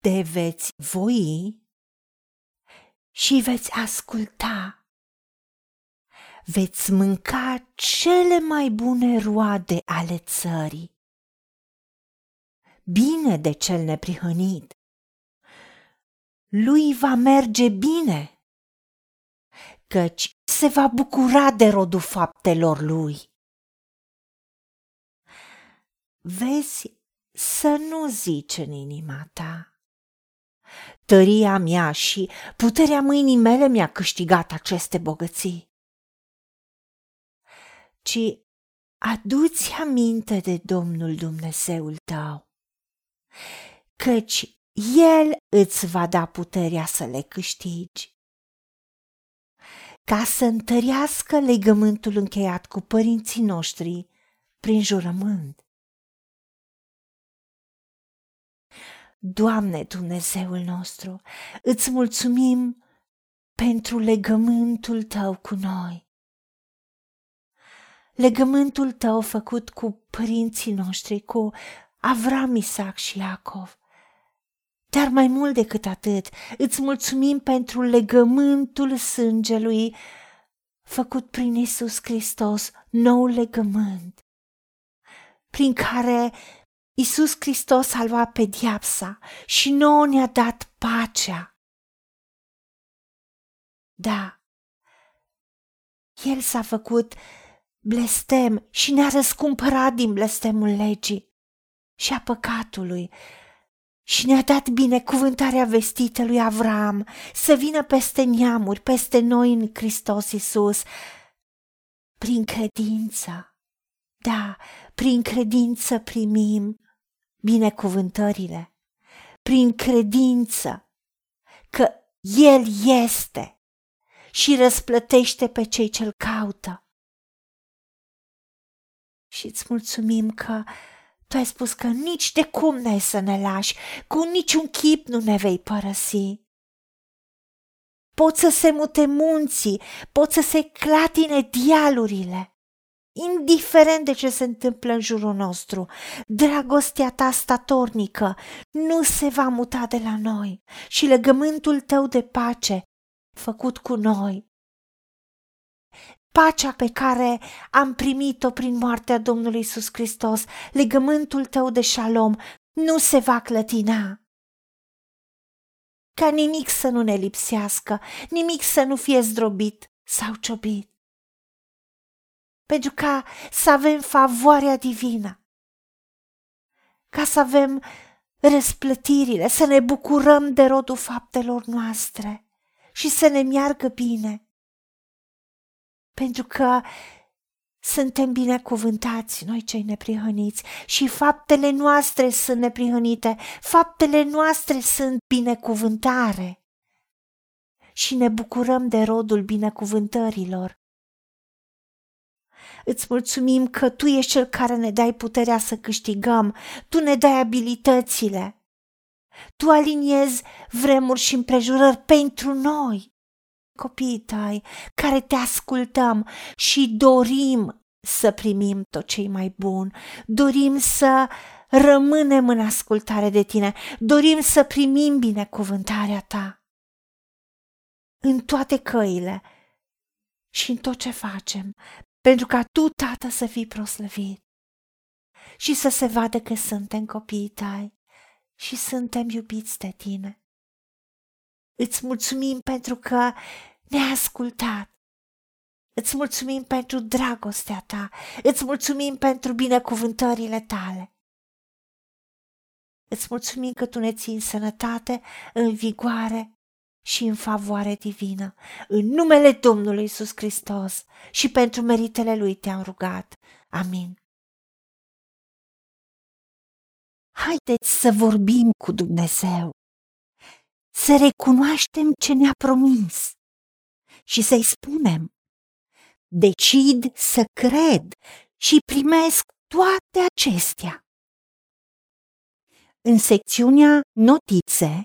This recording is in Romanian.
te veți voi și veți asculta. Veți mânca cele mai bune roade ale țării. Bine de cel neprihănit! Lui va merge bine, căci se va bucura de rodul faptelor lui. Vezi să nu zici în inima ta: tăria mea și puterea mâinii mele mi-a câștigat aceste bogății, ci adu-ți aminte de Domnul Dumnezeul tău, căci El îți va da puterea să le câștigi. Ca să întărească legământul încheiat cu părinții noștri prin jurământ. Doamne Dumnezeul nostru, îți mulțumim pentru legământul Tău cu noi. Legământul Tău făcut cu părinții noștri, cu Avram, Isaac și Iacov. Dar mai mult decât atât, îți mulțumim pentru legământul sângelui făcut prin Iisus Hristos, nou legământ, prin care Iisus Hristos a luat pedeapsa și nouă ne-a dat pacea. Da, El s-a făcut blestem și ne-a răscumpărat din blestemul legii și a păcatului și ne-a dat binecuvântarea vestită lui Avraam să vină peste neamuri, peste noi în Hristos Iisus, prin credință. Da, prin credință primim binecuvântările, prin credință că El este și răsplătește pe cei ce-L caută. Și îți mulțumim că Tu ai spus că nici de cum n-ai să ne lași, cu niciun chip nu ne vei părăsi. Pot să se mute munții, pot să se clatine dealurile, indiferent de ce se întâmplă în jurul nostru, dragostea Ta statornică nu se va muta de la noi și legământul Tău de pace făcut cu noi. Pacea pe care am primit-o prin moartea Domnului Iisus Hristos, legământul Tău de șalom, nu se va clătina. Ca nimic să nu ne lipsească, nimic să nu fie zdrobit sau ciobit. Pentru ca să avem favoarea divină, ca să avem răsplătirile, să ne bucurăm de rodul faptelor noastre și să ne meargă bine. Pentru că suntem binecuvântați noi cei neprihăniți și faptele noastre sunt neprihănite, faptele noastre sunt binecuvântare și ne bucurăm de rodul binecuvântărilor. Îți mulțumim că Tu ești Cel care ne dai puterea să câștigăm, Tu ne dai abilitățile, Tu aliniezi vremuri și împrejurări pentru noi, copiii Tăi, care Te ascultăm și dorim să primim tot ce-i mai bun, dorim să rămânem în ascultare de Tine, dorim să primim binecuvântarea Ta în toate căile și în tot ce facem, pentru ca Tu, Tată, să fii proslăvit și să se vadă că suntem copiii Tăi și suntem iubiți de Tine. Îți mulțumim pentru că ne-ai ascultat, îți mulțumim pentru dragostea Ta, îți mulțumim pentru binecuvântările Tale. Îți mulțumim că Tu ne ții în sănătate, în vigoare și în favoare divină. În numele Domnului Iisus Hristos și pentru meritele Lui Te-am rugat. Amin. Haideți să vorbim cu Dumnezeu, să recunoaștem ce ne-a promis și să-I spunem: decid să cred și primesc toate acestea. În secțiunea Notițe